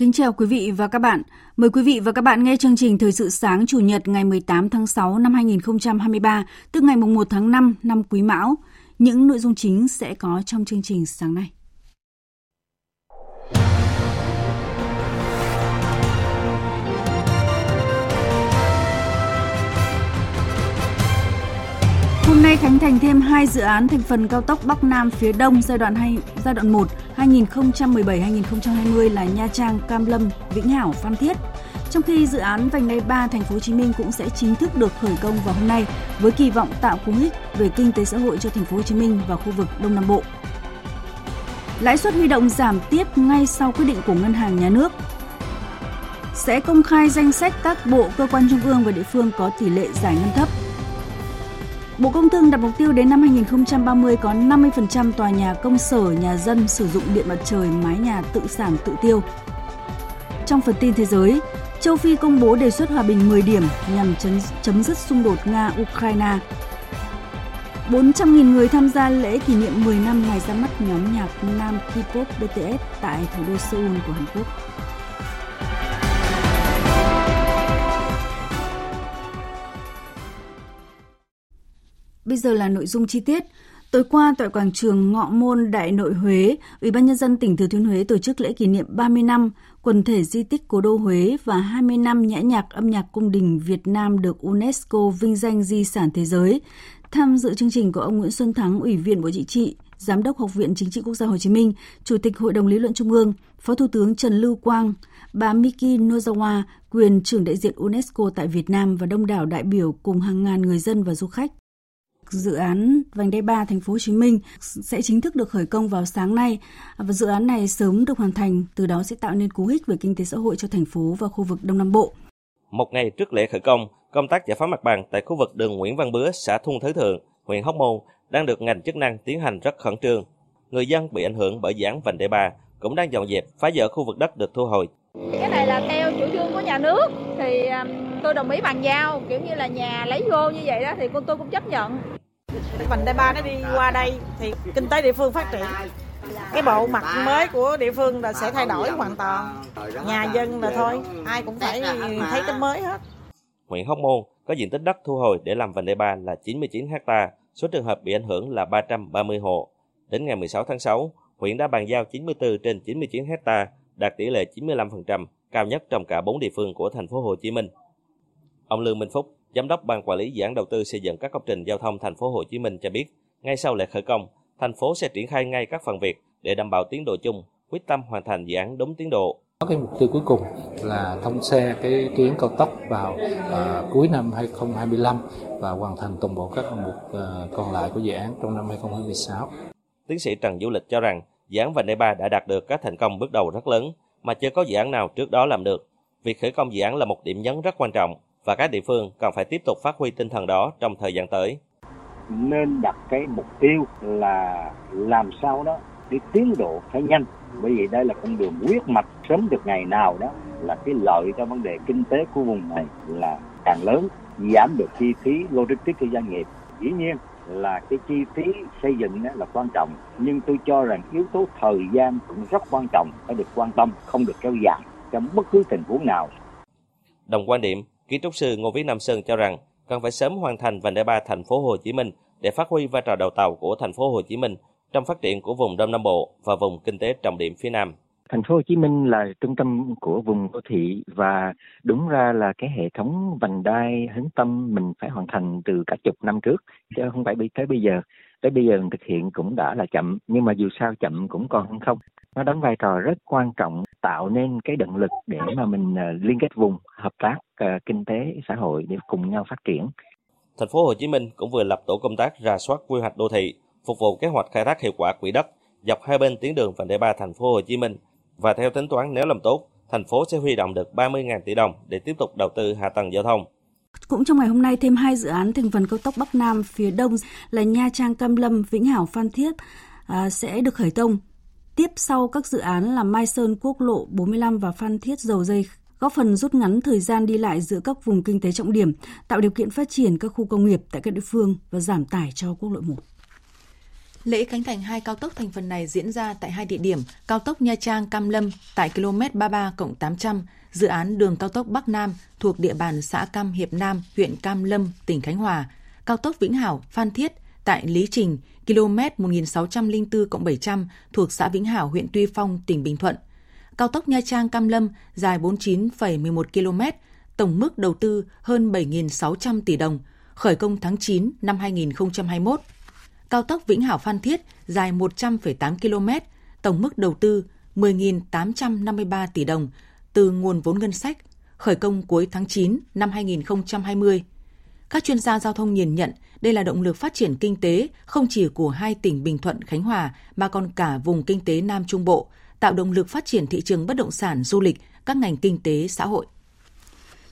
Kính chào quý vị và các bạn. Mời quý vị và các bạn nghe chương trình Thời sự sáng Chủ nhật ngày 18 tháng 6 năm 2023, tức ngày 1 tháng 5 năm Quý Mão. Những nội dung chính sẽ có trong chương trình sáng nay. Hôm nay khánh thành thêm 2 dự án thành phần cao tốc Bắc Nam phía Đông giai đoạn 1 2017-2020 là Nha Trang, Cam Lâm, Vĩnh Hảo, Phan Thiết. Trong khi dự án Vành Đai 3 Thành phố Hồ Chí Minh cũng sẽ chính thức được khởi công vào hôm nay với kỳ vọng tạo cú hích về kinh tế xã hội cho Thành phố Hồ Chí Minh và khu vực Đông Nam Bộ. Lãi suất huy động giảm tiếp ngay sau quyết định của Ngân hàng Nhà nước. Sẽ công khai danh sách các bộ, cơ quan trung ương và địa phương có tỷ lệ giải ngân thấp. Bộ Công Thương đặt mục tiêu đến năm 2030 có 50% tòa nhà công sở, nhà dân sử dụng điện mặt trời, mái nhà tự sản tự tiêu. Trong phần tin thế giới, Châu Phi công bố đề xuất hòa bình 10 điểm nhằm chấm dứt xung đột Nga-Ukraine. 400.000 người tham gia lễ kỷ niệm 10 năm ngày ra mắt nhóm nhạc nam K-pop BTS tại thủ đô Seoul của Hàn Quốc. Bây giờ là nội dung chi tiết. Tối qua tại quảng trường Ngọ Môn Đại Nội Huế, Ủy ban nhân dân tỉnh Thừa Thiên Huế tổ chức lễ kỷ niệm 30 năm quần thể di tích cố đô Huế và 20 năm nhã nhạc âm nhạc cung đình Việt Nam được UNESCO vinh danh di sản thế giới. Tham dự chương trình có ông Nguyễn Xuân Thắng, Ủy viên Bộ Chính trị, Giám đốc Học viện Chính trị Quốc gia Hồ Chí Minh, Chủ tịch Hội đồng lý luận Trung ương, Phó Thủ tướng Trần Lưu Quang, bà Miki Nozawa, quyền trưởng đại diện UNESCO tại Việt Nam và đông đảo đại biểu cùng hàng ngàn người dân và du khách. Dự án Vành Đai 3 Thành phố Hồ Chí Minh sẽ chính thức được khởi công vào sáng nay và dự án này sớm được hoàn thành, từ đó sẽ tạo nên cú hích về kinh tế xã hội cho thành phố và khu vực Đông Nam Bộ. Một ngày trước lễ khởi công, công tác giải phóng mặt bằng tại khu vực đường Nguyễn Văn Bứa, xã Thung Thới Thượng, huyện Hóc Môn đang được ngành chức năng tiến hành rất khẩn trương. Người dân bị ảnh hưởng bởi dự án Vành Đai 3 cũng đang dọn dẹp, phá dỡ khu vực đất được thu hồi. Cái này là theo chủ trương của nhà nước thì tôi đồng ý bàn giao, kiểu như là nhà lấy vô như vậy đó thì tôi cũng chấp nhận. Vành Đai 3 nó đi qua đây thì kinh tế địa phương phát triển. Cái bộ mặt mới của địa phương là sẽ thay đổi hoàn toàn. Nhà dân là thôi, ai cũng phải thấy cái mới hết. Huyện Hóc Môn có diện tích đất thu hồi để làm Vành Đai 3 là 99 ha, số trường hợp bị ảnh hưởng là 330 hộ. Đến ngày 16 tháng 6, huyện đã bàn giao 94 trên 99 ha, đạt tỷ lệ 95%, cao nhất trong cả 4 địa phương của thành phố Hồ Chí Minh. Ông Lương Minh Phúc, Giám đốc Ban Quản lý dự án đầu tư xây dựng các công trình giao thông thành phố Hồ Chí Minh cho biết, ngay sau lễ khởi công, thành phố sẽ triển khai ngay các phần việc để đảm bảo tiến độ chung, quyết tâm hoàn thành dự án đúng tiến độ. Cái mục tiêu cuối cùng là thông xe cái tuyến cao tốc vào cuối năm 2025 và hoàn thành toàn bộ các hạng mục còn lại của dự án trong năm 2026. Tiến sĩ Trần Du Lịch cho rằng dự án Vành Đai 3 đã đạt được các thành công bước đầu rất lớn mà chưa có dự án nào trước đó làm được. Việc khởi công dự án là một điểm nhấn rất quan trọng và các địa phương cần phải tiếp tục phát huy tinh thần đó trong thời gian tới. Nên đặt cái mục tiêu là làm sao đó để tiến độ phải nhanh. Bởi vì đây là con đường huyết mạch, sớm được ngày nào đó là cái lợi cho vấn đề kinh tế của vùng này là càng lớn, giảm được chi phí logistics cho doanh nghiệp. Dĩ nhiên là cái chi phí xây dựng đó là quan trọng, nhưng tôi cho rằng yếu tố thời gian cũng rất quan trọng, phải được quan tâm, không được kéo dài trong bất cứ tình huống nào. Đồng quan điểm, kiến trúc sư Ngô Viết Nam Sơn cho rằng cần phải sớm hoàn thành Vành Đai 3 Thành phố Hồ Chí Minh để phát huy vai trò đầu tàu của Thành phố Hồ Chí Minh trong phát triển của vùng Đông Nam Bộ và vùng kinh tế trọng điểm phía Nam. Thành phố Hồ Chí Minh là trung tâm của vùng đô thị và đúng ra là cái hệ thống vành đai hướng tâm mình phải hoàn thành từ cả chục năm trước chứ không phải tới bây giờ. tới bây giờ mình thực hiện cũng đã là chậm, nhưng mà dù sao chậm cũng còn hơn không. Nó đóng vai trò rất quan trọng tạo nên cái động lực để mà mình liên kết vùng, hợp tác kinh tế xã hội để cùng nhau phát triển. Thành phố Hồ Chí Minh cũng vừa lập tổ công tác rà soát quy hoạch đô thị, phục vụ kế hoạch khai thác hiệu quả quỹ đất dọc hai bên tuyến đường Vành đai 3 thành phố Hồ Chí Minh, và theo tính toán nếu làm tốt, thành phố sẽ huy động được 30.000 tỷ đồng để tiếp tục đầu tư hạ tầng giao thông. Cũng trong ngày hôm nay, thêm 2 dự án thành phần cao tốc Bắc Nam phía Đông là Nha Trang Cam Lâm Vĩnh Hảo Phan Thiết sẽ được khởi công. Tiếp sau các dự án là Mai Sơn Quốc lộ 45 và Phan Thiết Dầu Dây, góp phần rút ngắn thời gian đi lại giữa các vùng kinh tế trọng điểm, tạo điều kiện phát triển các khu công nghiệp tại các địa phương và giảm tải cho quốc lộ 1. Lễ khánh thành 2 cao tốc thành phần này diễn ra tại 2 địa điểm, cao tốc Nha Trang Cam Lâm tại km 33+800, dự án đường cao tốc Bắc Nam thuộc địa bàn xã Cam Hiệp Nam, huyện Cam Lâm, tỉnh Khánh Hòa, cao tốc Vĩnh Hảo Phan Thiết tại Lý Trình, km 1604+700 thuộc xã Vĩnh Hảo, huyện Tuy Phong, tỉnh Bình Thuận. Cao tốc Nha Trang Cam Lâm dài 49,11 km, tổng mức đầu tư hơn 7.600 tỷ đồng, khởi công tháng 9 năm 2021. Cao tốc Vĩnh Hảo Phan Thiết dài 100,8 km, tổng mức đầu tư 10.853 tỷ đồng từ nguồn vốn ngân sách, khởi công cuối tháng 9 năm 2020. Các chuyên gia giao thông nhìn nhận đây là động lực phát triển kinh tế không chỉ của 2 tỉnh Bình Thuận, Khánh Hòa mà còn cả vùng kinh tế Nam Trung Bộ, tạo động lực phát triển thị trường bất động sản, du lịch, các ngành kinh tế, xã hội.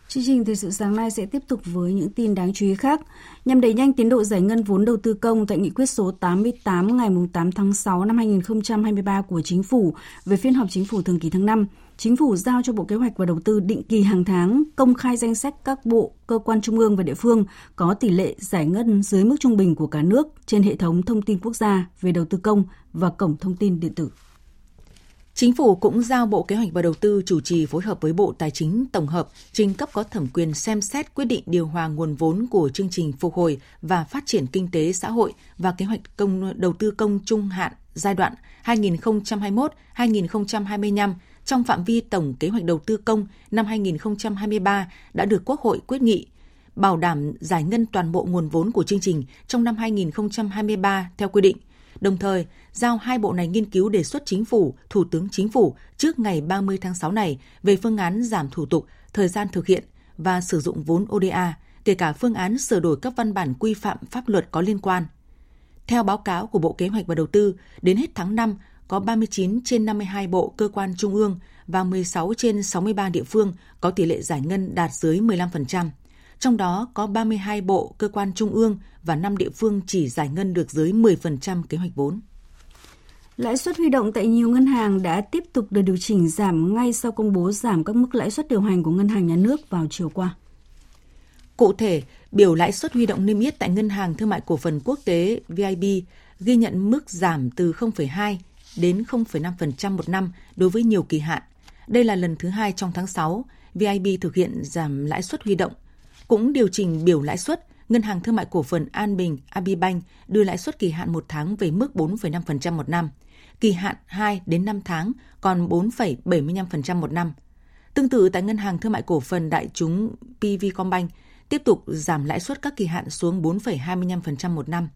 Chương trình Thời sự sáng nay sẽ tiếp tục với những tin đáng chú ý khác. Nhằm đẩy nhanh tiến độ giải ngân vốn đầu tư công tại nghị quyết số 88 ngày 8 tháng 6 năm 2023 của Chính phủ về phiên họp Chính phủ thường kỳ tháng 5, Chính phủ giao cho Bộ Kế hoạch và Đầu tư định kỳ hàng tháng công khai danh sách các bộ, cơ quan trung ương và địa phương có tỷ lệ giải ngân dưới mức trung bình của cả nước trên hệ thống thông tin quốc gia về đầu tư công và cổng thông tin điện tử. Chính phủ cũng giao Bộ Kế hoạch và Đầu tư chủ trì phối hợp với Bộ Tài chính tổng hợp trình cấp có thẩm quyền xem xét quyết định điều hòa nguồn vốn của chương trình phục hồi và phát triển kinh tế xã hội và kế hoạch đầu tư công trung hạn giai đoạn 2021-2025 trong phạm vi tổng kế hoạch đầu tư công năm 2023 đã được Quốc hội quyết nghị, bảo đảm giải ngân toàn bộ nguồn vốn của chương trình trong năm 2023 theo quy định. Đồng thời, giao 2 bộ này nghiên cứu đề xuất Chính phủ, Thủ tướng Chính phủ trước ngày 30 tháng 6 này về phương án giảm thủ tục, thời gian thực hiện và sử dụng vốn ODA, kể cả phương án sửa đổi các văn bản quy phạm pháp luật có liên quan. Theo báo cáo của Bộ Kế hoạch và Đầu tư, đến hết tháng 5, có 39 trên 52 bộ cơ quan trung ương và 16 trên 63 địa phương có tỷ lệ giải ngân đạt dưới 15%. Trong đó có 32 bộ, cơ quan trung ương và 5 địa phương chỉ giải ngân được dưới 10% kế hoạch vốn. Lãi suất huy động tại nhiều ngân hàng đã tiếp tục được điều chỉnh giảm ngay sau công bố giảm các mức lãi suất điều hành của Ngân hàng Nhà nước vào chiều qua. Cụ thể, biểu lãi suất huy động niêm yết tại Ngân hàng Thương mại Cổ phần Quốc tế VIB ghi nhận mức giảm từ 0,2 đến 0,5% một năm đối với nhiều kỳ hạn. Đây là lần thứ 2 trong tháng 6, VIB thực hiện giảm lãi suất huy động. Cũng điều chỉnh biểu lãi suất, Ngân hàng Thương mại Cổ phần An Bình Abibank đưa lãi suất kỳ hạn 1 tháng về mức 4,5% một năm, kỳ hạn 2 đến 5 tháng còn 4,75% một năm. Tương tự tại Ngân hàng Thương mại Cổ phần Đại chúng PVCombank tiếp tục giảm lãi suất các kỳ hạn xuống 4,25% một năm.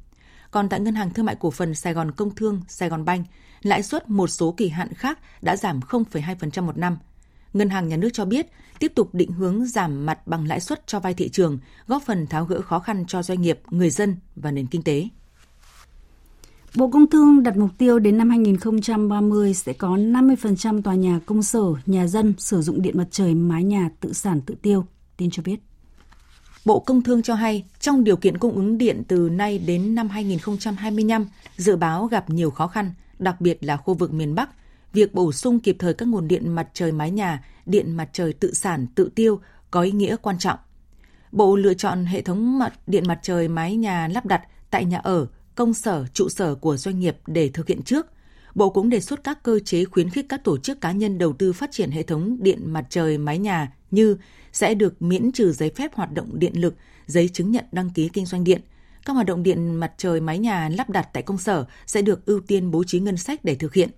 Còn tại Ngân hàng Thương mại Cổ phần Sài Gòn Công Thương Sài Gòn Bank, lãi suất một số kỳ hạn khác đã giảm 0,2% một năm. Ngân hàng Nhà nước cho biết tiếp tục định hướng giảm mặt bằng lãi suất cho vay thị trường, góp phần tháo gỡ khó khăn cho doanh nghiệp, người dân và nền kinh tế. Bộ Công Thương đặt mục tiêu đến năm 2030 sẽ có 50% tòa nhà công sở, nhà dân sử dụng điện mặt trời, mái nhà tự sản tự tiêu, tin cho biết. Bộ Công Thương cho hay, trong điều kiện cung ứng điện từ nay đến năm 2025, dự báo gặp nhiều khó khăn, đặc biệt là khu vực miền Bắc. Việc bổ sung kịp thời các nguồn điện mặt trời mái nhà, điện mặt trời tự sản, tự tiêu có ý nghĩa quan trọng. Bộ lựa chọn hệ thống điện mặt trời mái nhà lắp đặt tại nhà ở, công sở, trụ sở của doanh nghiệp để thực hiện trước. Bộ cũng đề xuất các cơ chế khuyến khích các tổ chức cá nhân đầu tư phát triển hệ thống điện mặt trời mái nhà như sẽ được miễn trừ giấy phép hoạt động điện lực, giấy chứng nhận đăng ký kinh doanh điện. Các hoạt động điện mặt trời mái nhà lắp đặt tại công sở sẽ được ưu tiên bố trí ngân sách để thực hiện.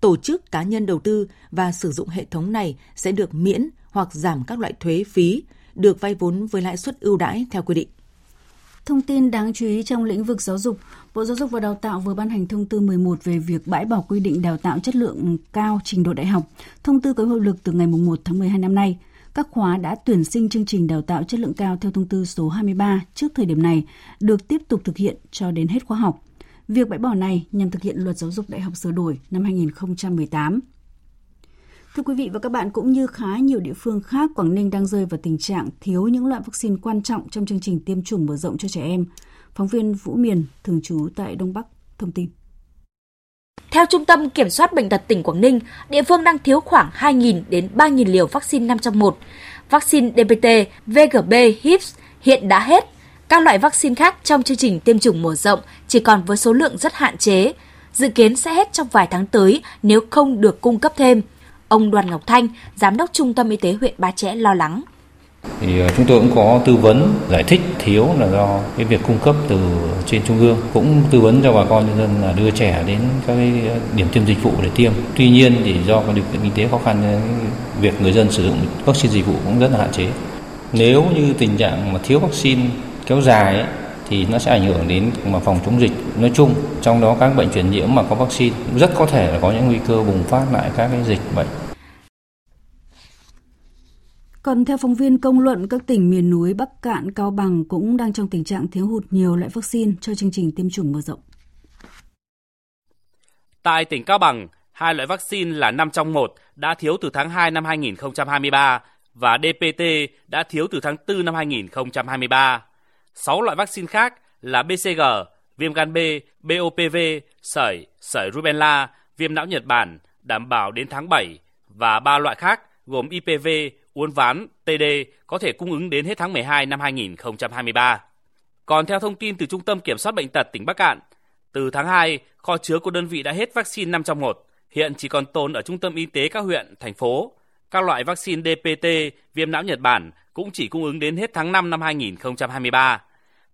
Tổ chức cá nhân đầu tư và sử dụng hệ thống này sẽ được miễn hoặc giảm các loại thuế phí, được vay vốn với lãi suất ưu đãi theo quy định. Thông tin đáng chú ý trong lĩnh vực giáo dục, Bộ Giáo dục và Đào tạo vừa ban hành thông tư 11 về việc bãi bỏ quy định đào tạo chất lượng cao trình độ đại học. Thông tư có hiệu lực từ ngày 1 tháng 12 năm nay. Các khóa đã tuyển sinh chương trình đào tạo chất lượng cao theo thông tư số 23 trước thời điểm này được tiếp tục thực hiện cho đến hết khóa học. Việc bãi bỏ này nhằm thực hiện Luật Giáo dục Đại học sửa đổi năm 2018. Thưa quý vị và các bạn, cũng như khá nhiều địa phương khác, Quảng Ninh đang rơi vào tình trạng thiếu những loại vaccine quan trọng trong chương trình tiêm chủng mở rộng cho trẻ em. Phóng viên Vũ Miền, thường trú tại Đông Bắc, thông tin. Theo Trung tâm Kiểm soát Bệnh tật tỉnh Quảng Ninh, địa phương đang thiếu khoảng 2.000 đến 3.000 liều vaccine 501. Vaccine DPT, VGB, HIPS hiện đã hết. Các loại vaccine khác trong chương trình tiêm chủng mở rộng chỉ còn với số lượng rất hạn chế. Dự kiến sẽ hết trong vài tháng tới nếu không được cung cấp thêm. Ông Đoàn Ngọc Thanh, Giám đốc Trung tâm Y tế huyện Ba Chẽ lo lắng. Thì chúng tôi cũng có tư vấn giải thích thiếu là do cái việc cung cấp từ trên trung ương, cũng tư vấn cho bà con nhân dân là đưa trẻ đến các cái điểm tiêm dịch vụ để tiêm. Tuy nhiên thì do điều kiện kinh tế khó khăn, việc người dân sử dụng vaccine dịch vụ cũng rất là hạn chế. Nếu như tình trạng mà thiếu vaccine kéo dài ấy, thì nó sẽ ảnh hưởng đến mà phòng chống dịch nói chung, trong đó các bệnh truyền nhiễm mà có vaccine rất có thể là có những nguy cơ bùng phát lại các cái dịch bệnh. Còn theo phóng viên Công luận, các tỉnh miền núi Bắc Cạn, Cao Bằng cũng đang trong tình trạng thiếu hụt nhiều loại vaccine cho chương trình tiêm chủng mở rộng. Tại tỉnh Cao Bằng, hai loại vaccine là 5 trong 1 đã thiếu từ tháng 2 năm 2023 và DPT đã thiếu từ tháng 4 năm 2023. 6 loại vaccine khác là BCG, viêm gan B, BOPV, sởi, sởi rubella, viêm não Nhật Bản đảm bảo đến tháng 7 và 3 loại khác gồm IPV, uốn ván, TD có thể cung ứng đến hết tháng 12 năm 2023. Còn theo thông tin từ Trung tâm Kiểm soát Bệnh tật tỉnh Bắc Cạn, từ tháng 2, kho chứa của đơn vị đã hết vaccine 5 trong 1, hiện chỉ còn tồn ở Trung tâm Y tế các huyện, thành phố. Các loại vaccine DPT, viêm não Nhật Bản cũng chỉ cung ứng đến hết tháng 5 năm 2023.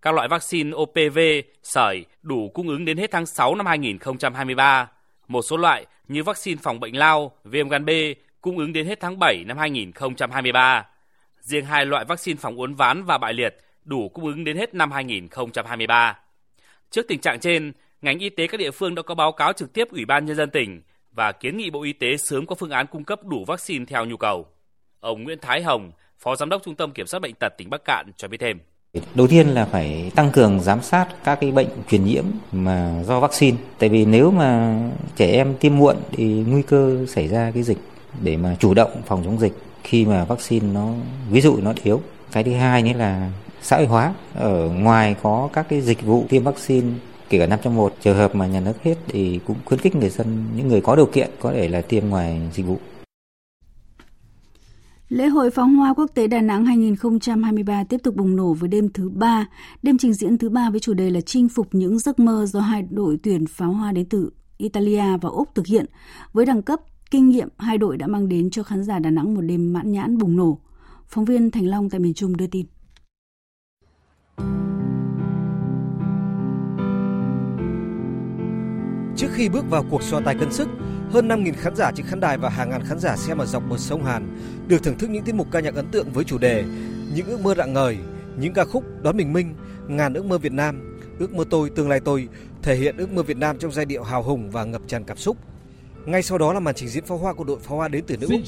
Các loại vaccine OPV, sởi đủ cung ứng đến hết tháng 6 năm 2023. Một số loại như vaccine phòng bệnh lao, viêm gan B cung ứng đến hết tháng 7 năm 2023. Riêng hai loại vaccine phòng uốn ván và bại liệt đủ cung ứng đến hết năm 2023. Trước tình trạng trên, ngành y tế các địa phương đã có báo cáo trực tiếp Ủy ban Nhân dân tỉnh và kiến nghị Bộ Y tế sớm có phương án cung cấp đủ vaccine theo nhu cầu. Ông Nguyễn Thái Hồng, Phó Giám đốc Trung tâm Kiểm soát Bệnh tật tỉnh Bắc Cạn cho biết thêm. Đầu tiên là phải tăng cường giám sát các cái bệnh truyền nhiễm mà do vaccine. Tại vì nếu mà trẻ em tiêm muộn thì nguy cơ xảy ra cái dịch, để mà chủ động phòng chống dịch khi mà vaccine nó thiếu. Cái thứ hai nữa là xã hội hóa. Ở ngoài có các cái dịch vụ tiêm vaccine, kể cả 5 trong 1, trường hợp mà nhà nước hết thì cũng khuyến khích người dân, những người có điều kiện có thể là tiêm ngoài dịch vụ. Lễ hội Pháo hoa Quốc tế Đà Nẵng 2023 tiếp tục bùng nổ với đêm trình diễn thứ 3 với chủ đề là Chinh phục những giấc mơ do hai đội tuyển pháo hoa đến từ Italia và Úc thực hiện. Với đẳng cấp, kinh nghiệm, hai đội đã mang đến cho khán giả Đà Nẵng một đêm mãn nhãn bùng nổ. Phóng viên Thành Long tại miền Trung đưa tin. Trước khi bước vào cuộc so tài cân sức, hơn 5.000 khán giả trên khán đài và hàng ngàn khán giả xem ở dọc bờ sông Hàn được thưởng thức những tiết mục ca nhạc ấn tượng với chủ đề Những ước mơ rạng ngời, những ca khúc Đón Bình Minh, Ngàn ước mơ Việt Nam, Ước mơ tôi, Tương lai tôi thể hiện ước mơ Việt Nam trong giai điệu hào hùng và ngập tràn cảm xúc. Ngay sau đó là màn trình diễn pháo hoa của đội pháo hoa đến từ nước Úc.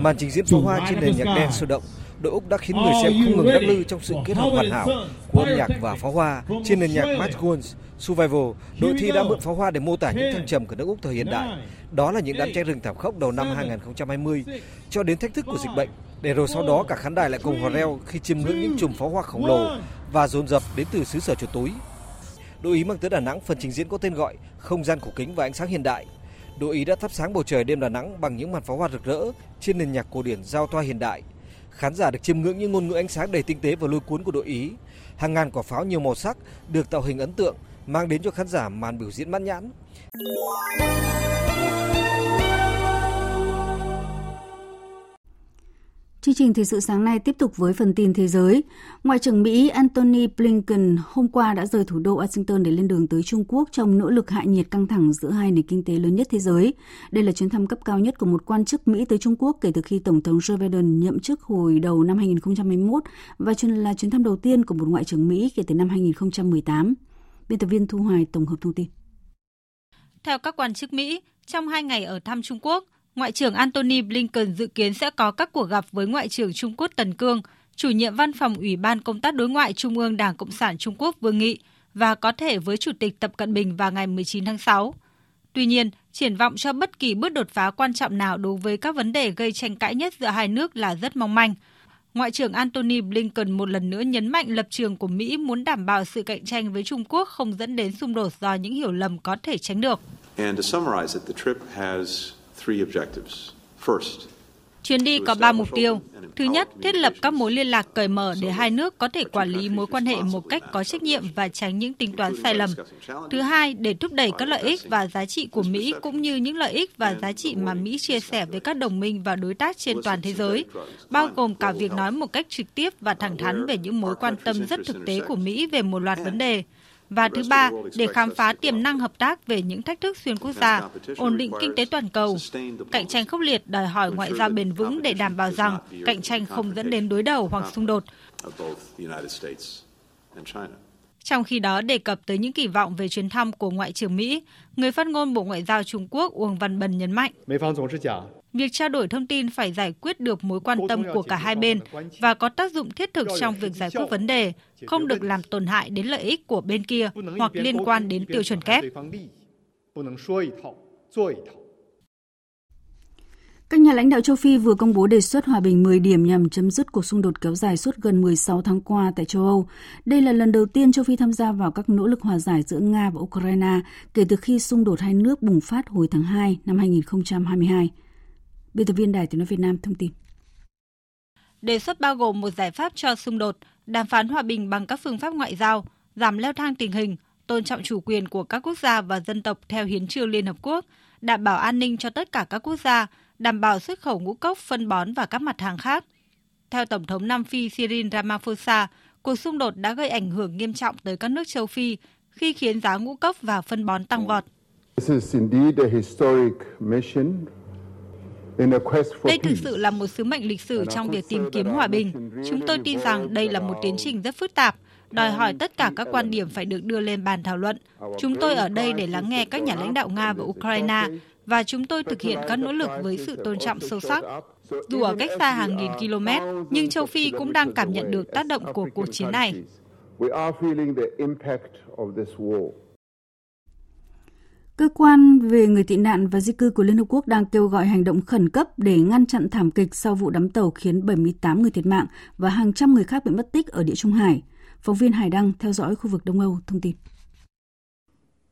Màn trình diễn pháo hoa trên nền nhạc đen sôi động, đội Úc đã khiến người xem không ngừng lắc lư trong sự kết hợp hoàn hảo của âm nhạc và pháo hoa. Trên nền nhạc Matt Goins, Survival, đội thi đã mượn pháo hoa để mô tả những thăng trầm của nước Úc thời hiện đại. Đó là những đám cháy rừng thảm khốc đầu năm 2020 cho đến thách thức của dịch bệnh. Để rồi sau đó cả khán đài lại cùng hò reo khi chiêm ngưỡng những chùm pháo hoa khổng lồ và dồn dập đến từ xứ sở chuột túi. Đội Ý mang tới Đà Nẵng phần trình diễn có tên gọi Không gian cổ kính và ánh sáng hiện đại. Đội Ý đã thắp sáng bầu trời đêm Đà Nẵng bằng những màn pháo hoa rực rỡ trên nền nhạc cổ điển giao thoa hiện đại. Khán giả được chiêm ngưỡng những ngôn ngữ ánh sáng đầy tinh tế và lôi cuốn của đội Ý. Hàng ngàn quả pháo nhiều màu sắc được tạo hình ấn tượng mang đến cho khán giả màn biểu diễn mãn nhãn. Chương trình Thời sự sáng nay tiếp tục với phần tin thế giới. Ngoại trưởng Mỹ Antony Blinken hôm qua đã rời thủ đô Washington để lên đường tới Trung Quốc trong nỗ lực hạ nhiệt căng thẳng giữa hai nền kinh tế lớn nhất thế giới. Đây là chuyến thăm cấp cao nhất của một quan chức Mỹ tới Trung Quốc kể từ khi Tổng thống Joe Biden nhậm chức hồi đầu năm 2021 và là chuyến thăm đầu tiên của một ngoại trưởng Mỹ kể từ năm 2018. Biên tập viên Thu Hoài tổng hợp thông tin. Theo các quan chức Mỹ, trong 2 ngày ở thăm Trung Quốc, Ngoại trưởng Antony Blinken dự kiến sẽ có các cuộc gặp với Ngoại trưởng Trung Quốc Tần Cương, chủ nhiệm Văn phòng Ủy ban Công tác Đối ngoại Trung ương Đảng Cộng sản Trung Quốc Vương Nghị và có thể với Chủ tịch Tập Cận Bình vào ngày 19 tháng 6. Tuy nhiên, triển vọng cho bất kỳ bước đột phá quan trọng nào đối với các vấn đề gây tranh cãi nhất giữa hai nước là rất mong manh. Ngoại trưởng Antony Blinken một lần nữa nhấn mạnh lập trường của Mỹ muốn đảm bảo sự cạnh tranh với Trung Quốc không dẫn đến xung đột do những hiểu lầm có thể tránh được. Chuyến đi có 3 mục tiêu. Thứ nhất, thiết lập các mối liên lạc cởi mở để hai nước có thể quản lý mối quan hệ một cách có trách nhiệm và tránh những tính toán sai lầm. Thứ hai, để thúc đẩy các lợi ích và giá trị của Mỹ cũng như những lợi ích và giá trị mà Mỹ chia sẻ với các đồng minh và đối tác trên toàn thế giới, bao gồm cả việc nói một cách trực tiếp và thẳng thắn về những mối quan tâm rất thực tế của Mỹ về một loạt vấn đề. Và thứ ba, để khám phá tiềm năng hợp tác về những thách thức xuyên quốc gia, ổn định kinh tế toàn cầu. Cạnh tranh khốc liệt đòi hỏi ngoại giao bền vững để đảm bảo rằng cạnh tranh không dẫn đến đối đầu hoặc xung đột. Trong khi đó, đề cập tới những kỳ vọng về chuyến thăm của Ngoại trưởng Mỹ, người phát ngôn Bộ Ngoại giao Trung Quốc Uông Văn Bân nhấn mạnh, việc trao đổi thông tin phải giải quyết được mối quan tâm của cả hai bên và có tác dụng thiết thực trong việc giải quyết vấn đề, không được làm tổn hại đến lợi ích của bên kia hoặc liên quan đến tiêu chuẩn kép. Các nhà lãnh đạo châu Phi vừa công bố đề xuất hòa bình 10 điểm nhằm chấm dứt cuộc xung đột kéo dài suốt gần 16 tháng qua tại châu Âu. Đây là lần đầu tiên châu Phi tham gia vào các nỗ lực hòa giải giữa Nga và Ukraine kể từ khi xung đột hai nước bùng phát hồi tháng 2 năm 2022. Biên tập viên Đài Tiếng nói Việt Nam thông tin. Đề xuất bao gồm một giải pháp cho xung đột, đàm phán hòa bình bằng các phương pháp ngoại giao, giảm leo thang tình hình, tôn trọng chủ quyền của các quốc gia và dân tộc theo hiến chương Liên Hợp Quốc, đảm bảo an ninh cho tất cả các quốc gia, đảm bảo xuất khẩu ngũ cốc, phân bón và các mặt hàng khác. Theo Tổng thống Nam Phi Cyril Ramaphosa, cuộc xung đột đã gây ảnh hưởng nghiêm trọng tới các nước châu Phi khi khiến giá ngũ cốc và phân bón tăng vọt. Đây thực sự là một sứ mệnh lịch sử trong việc tìm kiếm hòa bình. Chúng tôi tin rằng đây là một tiến trình rất phức tạp, đòi hỏi tất cả các quan điểm phải được đưa lên bàn thảo luận. Chúng tôi ở đây để lắng nghe các nhà lãnh đạo Nga và Ukraine, và chúng tôi thực hiện các nỗ lực với sự tôn trọng sâu sắc. Dù ở cách xa hàng nghìn km, nhưng châu Phi cũng đang cảm nhận được tác động của cuộc chiến này. Cơ quan về người tị nạn và di cư của Liên Hợp Quốc đang kêu gọi hành động khẩn cấp để ngăn chặn thảm kịch sau vụ đắm tàu khiến 78 người thiệt mạng và hàng trăm người khác bị mất tích ở Địa Trung Hải. Phóng viên Hải Đăng theo dõi khu vực Đông Âu thông tin.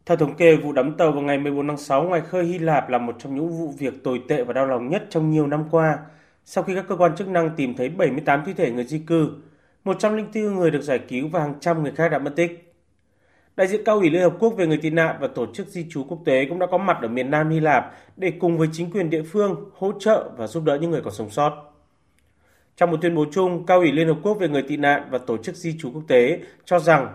Theo thống kê, vụ đắm tàu vào ngày 14 tháng 6 ngoài khơi Hy Lạp là một trong những vụ việc tồi tệ và đau lòng nhất trong nhiều năm qua. Sau khi các cơ quan chức năng tìm thấy 78 thi thể người di cư, 104 người được giải cứu và hàng trăm người khác đã mất tích. Đại diện Cao ủy Liên Hợp Quốc về người tị nạn và Tổ chức Di trú Quốc tế cũng đã có mặt ở miền nam Hy Lạp để cùng với chính quyền địa phương hỗ trợ và giúp đỡ những người còn sống sót. Trong một tuyên bố chung, Cao ủy Liên Hợp Quốc về người tị nạn và Tổ chức Di trú Quốc tế cho rằng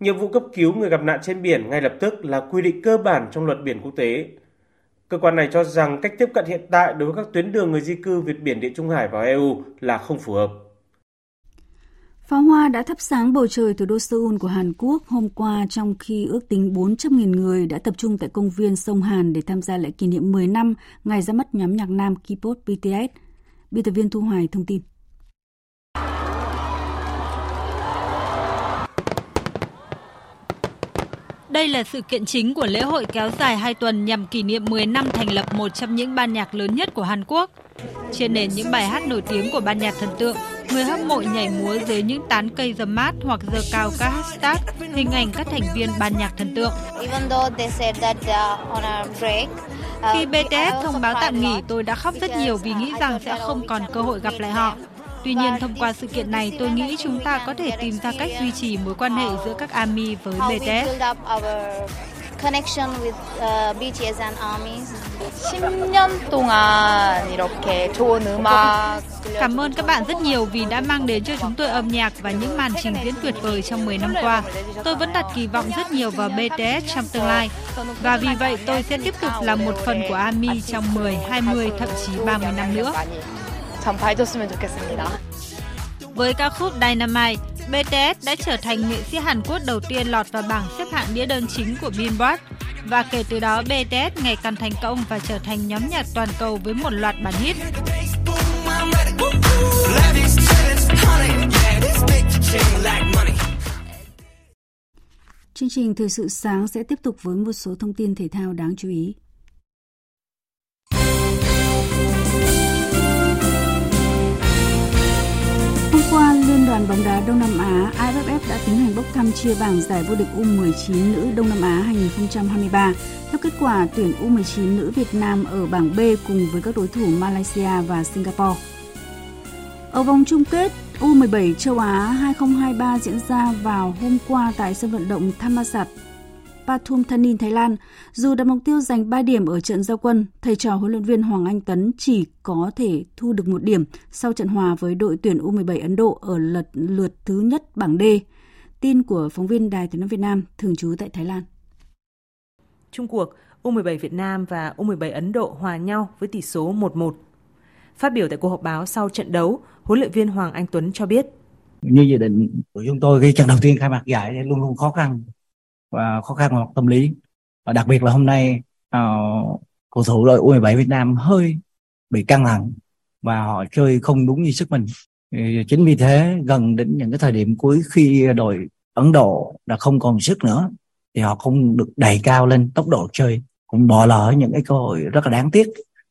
nhiệm vụ cấp cứu người gặp nạn trên biển ngay lập tức là quy định cơ bản trong luật biển quốc tế. Cơ quan này cho rằng cách tiếp cận hiện tại đối với các tuyến đường người di cư vượt biển Địa Trung Hải vào EU là không phù hợp. Pháo hoa đã thắp sáng bầu trời thủ đô Seoul của Hàn Quốc hôm qua trong khi ước tính 400.000 người đã tập trung tại công viên sông Hàn để tham gia lễ kỷ niệm 10 năm ngày ra mắt nhóm nhạc nam K-pop BTS. Biên tập viên Thu Hoài thông tin. Đây là sự kiện chính của lễ hội kéo dài 2 tuần nhằm kỷ niệm 10 năm thành lập một trong những ban nhạc lớn nhất của Hàn Quốc. Trên nền những bài hát nổi tiếng của ban nhạc thần tượng, người hâm mộ nhảy múa dưới những tán cây râm mát hoặc giơ cao các hashtag hình ảnh các thành viên ban nhạc thần tượng. Khi BTS thông báo tạm nghỉ, tôi đã khóc rất nhiều vì nghĩ rằng sẽ không còn cơ hội gặp lại họ. Tuy nhiên, thông qua sự kiện này, tôi nghĩ chúng ta có thể tìm ra cách duy trì mối quan hệ giữa các ARMY với BTS. connection with BTS and armies. Cảm ơn các bạn rất nhiều vì đã mang đến cho chúng tôi âm nhạc và những màn trình diễn tuyệt vời trong 10 năm qua. Tôi vẫn đặt kỳ vọng rất nhiều vào BTS trong tương lai. Và vì vậy tôi sẽ tiếp tục là một phần của ARMY trong 10, 20, thậm chí 30 năm nữa. Với ca khúc Dynamite, BTS đã trở thành nghệ sĩ Hàn Quốc đầu tiên lọt vào bảng xếp hạng đĩa đơn chính của Billboard. Và kể từ đó, BTS ngày càng thành công và trở thành nhóm nhạc toàn cầu với một loạt bản hit. Chương trình Thời sự sáng sẽ tiếp tục với một số thông tin thể thao đáng chú ý. Qua Liên đoàn bóng đá Đông Nam Á AFF đã tiến hành bốc thăm chia bảng giải vô địch U19 nữ Đông Nam Á 2023. Theo kết quả, tuyển U19 nữ Việt Nam ở bảng B cùng với các đối thủ Malaysia và Singapore. Ở vòng chung kết U17 châu Á 2023 diễn ra vào hôm qua tại sân vận động Thammasat, Pathumthani, Thái Lan. Dù đặt mục tiêu giành 3 điểm ở trận giao quân, thầy trò huấn luyện viên Hoàng Anh Tuấn chỉ có thể thu được 1 điểm sau trận hòa với đội tuyển U17 Ấn Độ ở lượt thứ nhất bảng D. Tin của phóng viên Đài Tiếng nói Việt Nam thường trú tại Thái Lan. Chung cuộc, U17 Việt Nam và U17 Ấn Độ hòa nhau với tỷ số 1-1. Phát biểu tại cuộc họp báo sau trận đấu, huấn luyện viên Hoàng Anh Tuấn cho biết: "Như dự định của chúng tôi, khi trận đầu tiên khai mạc giải thì luôn luôn khó khăn về mặt tâm lý, và đặc biệt là hôm nay cầu thủ đội U17 Việt Nam hơi bị căng thẳng và họ chơi không đúng như sức mình. Chính vì thế gần đến những cái thời điểm cuối, khi đội Ấn Độ đã không còn sức nữa thì họ không được đẩy cao lên tốc độ chơi, cũng bỏ lỡ những cái cơ hội rất là đáng tiếc.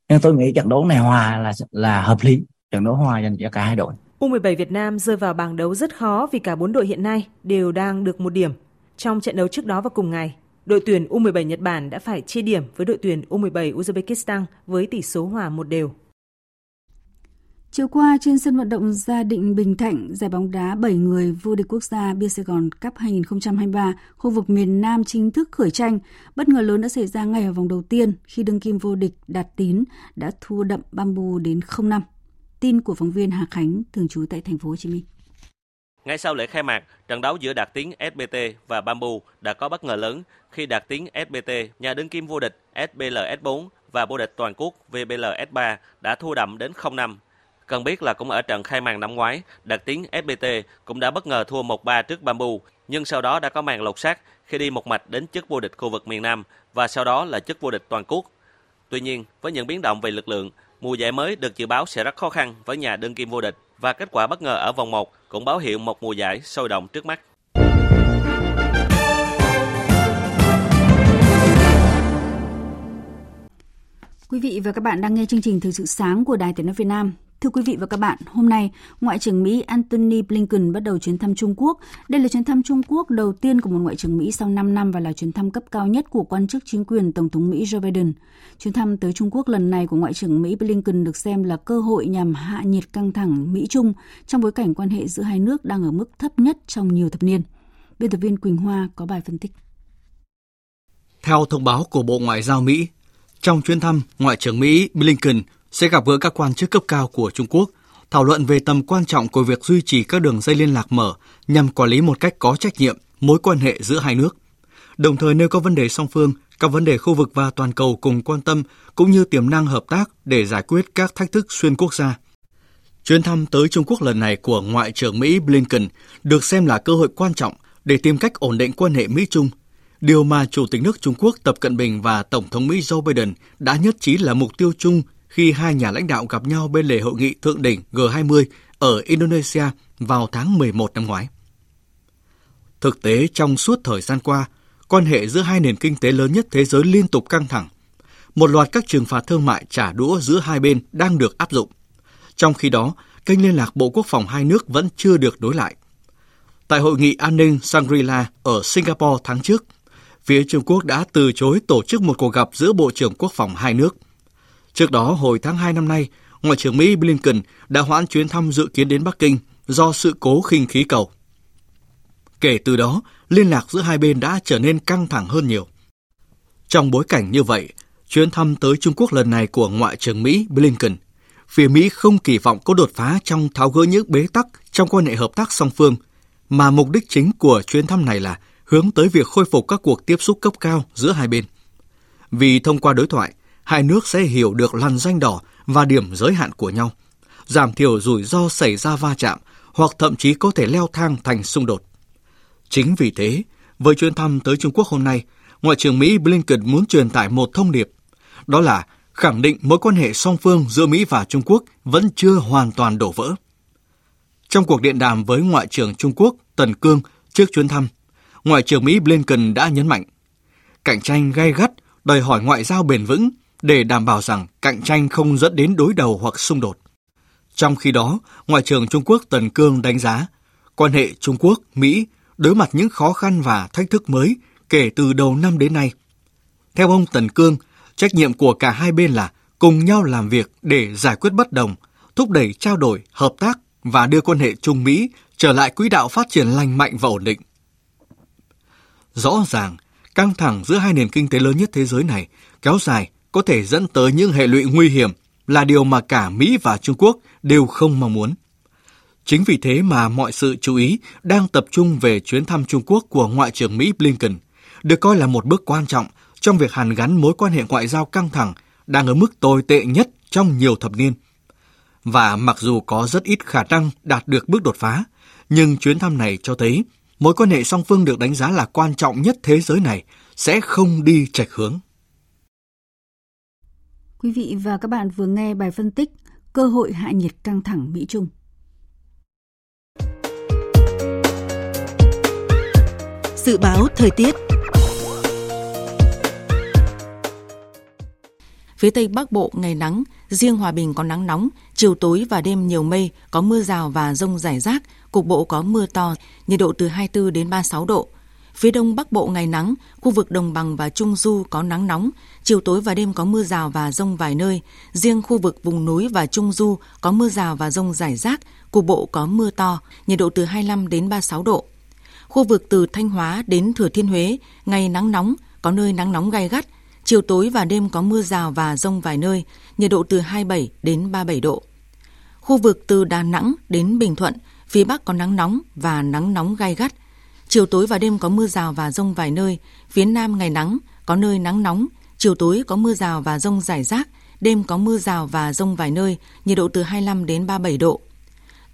Nhưng tôi nghĩ trận đấu này hòa là hợp lý, trận đấu hòa dành cho cả hai đội." U17 Việt Nam rơi vào bảng đấu rất khó vì cả 4 đội hiện nay đều đang được 1 điểm. Trong trận đấu trước đó vào cùng ngày, đội tuyển U17 Nhật Bản đã phải chia điểm với đội tuyển U17 Uzbekistan với tỷ số hòa 1-1. Chiều qua, trên sân vận động Gia Định, Bình Thạnh, giải bóng đá 7 người vô địch quốc gia Bia Sài Gòn Cup 2023, khu vực miền Nam chính thức khởi tranh. Bất ngờ lớn đã xảy ra ngay ở vòng đầu tiên khi đương kim vô địch Đạt Tín đã thua đậm Bamboo đến 0-5. Tin của phóng viên Hà Khánh, thường trú tại Thành phố Hồ Chí Minh. Ngay sau lễ khai mạc, trận đấu giữa Đạt Tiến SBT và Bamboo đã có bất ngờ lớn khi Đạt Tiến SBT, nhà đương kim vô địch SBLS4 và vô địch toàn quốc VBLS3 đã thua đậm đến 0-5. Cần biết là cũng ở trận khai mạc năm ngoái, Đạt Tiến SBT cũng đã bất ngờ thua 1-3 trước Bamboo, nhưng sau đó đã có màn lột xác khi đi một mạch đến chức vô địch khu vực miền Nam và sau đó là chức vô địch toàn quốc. Tuy nhiên, với những biến động về lực lượng, mùa giải mới được dự báo sẽ rất khó khăn với nhà đương kim vô địch, và kết quả bất ngờ ở vòng 1 cũng báo hiệu một mùa giải sôi động trước mắt. Quý vị và các bạn đang nghe chương trình Thời sự sáng của Đài Tiếng nói Việt Nam. Thưa quý vị và các bạn, hôm nay, Ngoại trưởng Mỹ Antony Blinken bắt đầu chuyến thăm Trung Quốc. Đây là chuyến thăm Trung Quốc đầu tiên của một Ngoại trưởng Mỹ sau 5 năm và là chuyến thăm cấp cao nhất của quan chức chính quyền Tổng thống Mỹ Joe Biden. Chuyến thăm tới Trung Quốc lần này của Ngoại trưởng Mỹ Blinken được xem là cơ hội nhằm hạ nhiệt căng thẳng Mỹ-Trung trong bối cảnh quan hệ giữa hai nước đang ở mức thấp nhất trong nhiều thập niên. Biên tập viên Quỳnh Hoa có bài phân tích. Theo thông báo của Bộ Ngoại giao Mỹ, trong chuyến thăm, Ngoại trưởng Mỹ Blinken sẽ gặp gỡ các quan chức cấp cao của Trung Quốc, thảo luận về tầm quan trọng của việc duy trì các đường dây liên lạc mở nhằm quản lý một cách có trách nhiệm mối quan hệ giữa hai nước. Đồng thời nêu các vấn đề song phương, các vấn đề khu vực và toàn cầu cùng quan tâm, cũng như tiềm năng hợp tác để giải quyết các thách thức xuyên quốc gia. Chuyến thăm tới Trung Quốc lần này của Ngoại trưởng Mỹ Blinken được xem là cơ hội quan trọng để tìm cách ổn định quan hệ Mỹ-Trung, điều mà Chủ tịch nước Trung Quốc Tập Cận Bình và Tổng thống Mỹ Joe Biden đã nhất trí là mục tiêu chung khi hai nhà lãnh đạo gặp nhau bên lề hội nghị thượng đỉnh G20 ở Indonesia vào tháng 11 năm ngoái. Thực tế, trong suốt thời gian qua, quan hệ giữa hai nền kinh tế lớn nhất thế giới liên tục căng thẳng. Một loạt các trừng phạt thương mại trả đũa giữa hai bên đang được áp dụng. Trong khi đó, kênh liên lạc Bộ Quốc phòng hai nước vẫn chưa được nối lại. Tại hội nghị an ninh Shangri-La ở Singapore tháng trước, phía Trung Quốc đã từ chối tổ chức một cuộc gặp giữa Bộ trưởng Quốc phòng hai nước. Trước đó, hồi tháng 2 năm nay, Ngoại trưởng Mỹ Blinken đã hoãn chuyến thăm dự kiến đến Bắc Kinh do sự cố khinh khí cầu. Kể từ đó, liên lạc giữa hai bên đã trở nên căng thẳng hơn nhiều. Trong bối cảnh như vậy, chuyến thăm tới Trung Quốc lần này của Ngoại trưởng Mỹ Blinken, phía Mỹ không kỳ vọng có đột phá trong tháo gỡ những bế tắc trong quan hệ hợp tác song phương, mà mục đích chính của chuyến thăm này là hướng tới việc khôi phục các cuộc tiếp xúc cấp cao giữa hai bên. Vì thông qua đối thoại, hai nước sẽ hiểu được lằn ranh đỏ và điểm giới hạn của nhau, giảm thiểu rủi ro xảy ra va chạm hoặc thậm chí có thể leo thang thành xung đột. Chính vì thế, với chuyến thăm tới Trung Quốc hôm nay, Ngoại trưởng Mỹ Blinken muốn truyền tải một thông điệp, đó là khẳng định mối quan hệ song phương giữa Mỹ và Trung Quốc vẫn chưa hoàn toàn đổ vỡ. Trong cuộc điện đàm với Ngoại trưởng Trung Quốc Tần Cương trước chuyến thăm, Ngoại trưởng Mỹ Blinken đã nhấn mạnh, cạnh tranh gay gắt đòi hỏi ngoại giao bền vững để đảm bảo rằng cạnh tranh không dẫn đến đối đầu hoặc xung đột. Trong khi đó, Ngoại trưởng Trung Quốc Tần Cương đánh giá, quan hệ Trung Quốc-Mỹ đối mặt những khó khăn và thách thức mới kể từ đầu năm đến nay. Theo ông Tần Cương, trách nhiệm của cả hai bên là cùng nhau làm việc để giải quyết bất đồng, thúc đẩy trao đổi, hợp tác và đưa quan hệ Trung-Mỹ trở lại quỹ đạo phát triển lành mạnh và ổn định. Rõ ràng, căng thẳng giữa hai nền kinh tế lớn nhất thế giới này kéo dài có thể dẫn tới những hệ lụy nguy hiểm là điều mà cả Mỹ và Trung Quốc đều không mong muốn. Chính vì thế mà mọi sự chú ý đang tập trung về chuyến thăm Trung Quốc của Ngoại trưởng Mỹ Blinken, được coi là một bước quan trọng trong việc hàn gắn mối quan hệ ngoại giao căng thẳng đang ở mức tồi tệ nhất trong nhiều thập niên. Và mặc dù có rất ít khả năng đạt được bước đột phá, nhưng chuyến thăm này cho thấy mối quan hệ song phương được đánh giá là quan trọng nhất thế giới này sẽ không đi chệch hướng. Quý vị và các bạn vừa nghe bài phân tích Cơ hội hạ nhiệt căng thẳng Mỹ-Trung. Dự báo thời tiết. Phía Tây Bắc Bộ ngày nắng, riêng Hòa Bình có nắng nóng, chiều tối và đêm nhiều mây, có mưa rào và dông rải rác, cục bộ có mưa to, nhiệt độ từ 24 đến 36 độ. Phía Đông Bắc Bộ ngày nắng, khu vực Đồng Bằng và Trung Du có nắng nóng, chiều tối và đêm có mưa rào và dông vài nơi, riêng khu vực vùng núi và Trung Du có mưa rào và dông rải rác, cục bộ có mưa to, nhiệt độ từ 25 đến 36 độ. Khu vực từ Thanh Hóa đến Thừa Thiên Huế, ngày nắng nóng, có nơi nắng nóng gay gắt, chiều tối và đêm có mưa rào và dông vài nơi, nhiệt độ từ 27 đến 37 độ. Khu vực từ Đà Nẵng đến Bình Thuận, phía Bắc có nắng nóng và nắng nóng gay gắt. Chiều tối và đêm có mưa rào và dông vài nơi, phía Nam ngày nắng, có nơi nắng nóng, chiều tối có mưa rào và dông rải rác, đêm có mưa rào và dông vài nơi, nhiệt độ từ 25 đến 37 độ.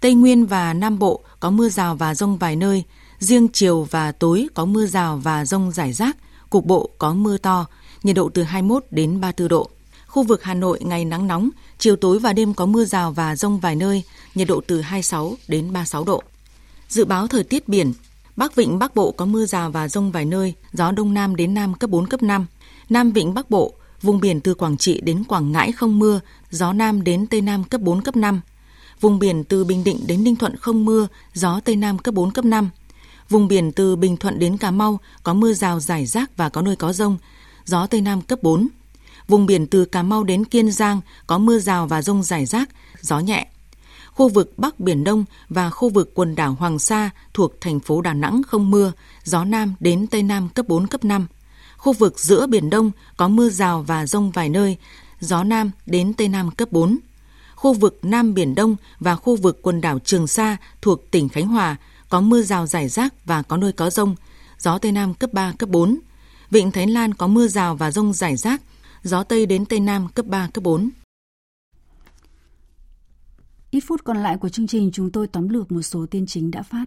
Tây Nguyên và Nam Bộ có mưa rào và dông vài nơi, riêng chiều và tối có mưa rào và dông rải rác, cục bộ có mưa to, nhiệt độ từ 21 đến 34 độ. Khu vực Hà Nội ngày nắng nóng, chiều tối và đêm có mưa rào và dông vài nơi, nhiệt độ từ 26 đến 36 độ. Dự báo thời tiết biển. Bắc Vịnh Bắc Bộ có mưa rào và dông vài nơi, gió Đông Nam đến Nam cấp 4, cấp 5. Nam Vịnh Bắc Bộ, vùng biển từ Quảng Trị đến Quảng Ngãi không mưa, gió Nam đến Tây Nam cấp 4, cấp 5. Vùng biển từ Bình Định đến Ninh Thuận không mưa, gió Tây Nam cấp 4, cấp 5. Vùng biển từ Bình Thuận đến Cà Mau có mưa rào rải rác và có nơi có dông, gió Tây Nam cấp 4. Vùng biển từ Cà Mau đến Kiên Giang có mưa rào và dông rải rác, gió nhẹ. Khu vực Bắc Biển Đông và khu vực quần đảo Hoàng Sa thuộc thành phố Đà Nẵng không mưa, gió Nam đến Tây Nam cấp 4, cấp 5. Khu vực giữa Biển Đông có mưa rào và dông vài nơi, gió Nam đến Tây Nam cấp 4. Khu vực Nam Biển Đông và khu vực quần đảo Trường Sa thuộc tỉnh Khánh Hòa có mưa rào rải rác và có nơi có dông, gió Tây Nam cấp 3, cấp 4. Vịnh Thái Lan có mưa rào và dông rải rác, gió Tây đến Tây Nam cấp 3, cấp 4. Ít phút còn lại của chương trình, chúng tôi tóm lược một số tin chính đã phát.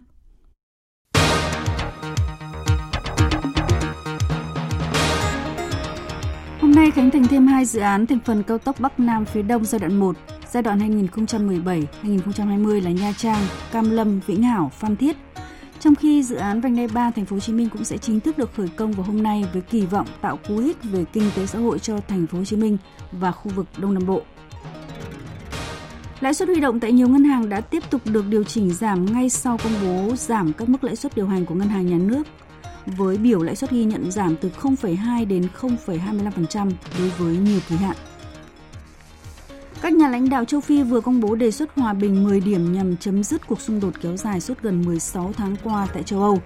Hôm nay khánh thành thêm 2 dự án thành phần cao tốc Bắc Nam phía Đông giai đoạn 1, giai đoạn 2017-2020 là Nha Trang, Cam Lâm, Vĩnh Hảo, Phan Thiết. Trong khi dự án Vành Đai 3 Thành phố Hồ Chí Minh cũng sẽ chính thức được khởi công vào hôm nay với kỳ vọng tạo cú hích về kinh tế xã hội cho Thành phố Hồ Chí Minh và khu vực Đông Nam Bộ. Lãi suất huy động tại nhiều ngân hàng đã tiếp tục được điều chỉnh giảm ngay sau công bố giảm các mức lãi suất điều hành của Ngân hàng Nhà nước, với biểu lãi suất ghi nhận giảm từ 0,2 đến 0,25% đối với nhiều kỳ hạn. Các nhà lãnh đạo châu Phi vừa công bố đề xuất hòa bình 10 điểm nhằm chấm dứt cuộc xung đột kéo dài suốt gần 16 tháng qua tại châu Âu.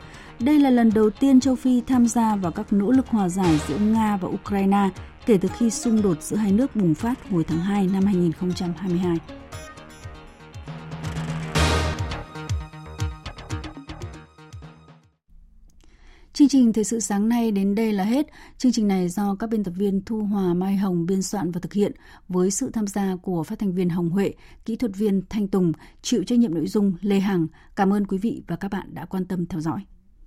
Đây là lần đầu tiên châu Phi tham gia vào các nỗ lực hòa giải giữa Nga và Ukraine kể từ khi xung đột giữa hai nước bùng phát hồi tháng 2 năm 2022. Chương trình Thời sự sáng nay đến đây là hết. Chương trình này do các biên tập viên Thu Hòa, Mai Hồng biên soạn và thực hiện với sự tham gia của phát thanh viên Hồng Huệ, kỹ thuật viên Thanh Tùng, chịu trách nhiệm nội dung Lê Hằng. Cảm ơn quý vị và các bạn đã quan tâm theo dõi.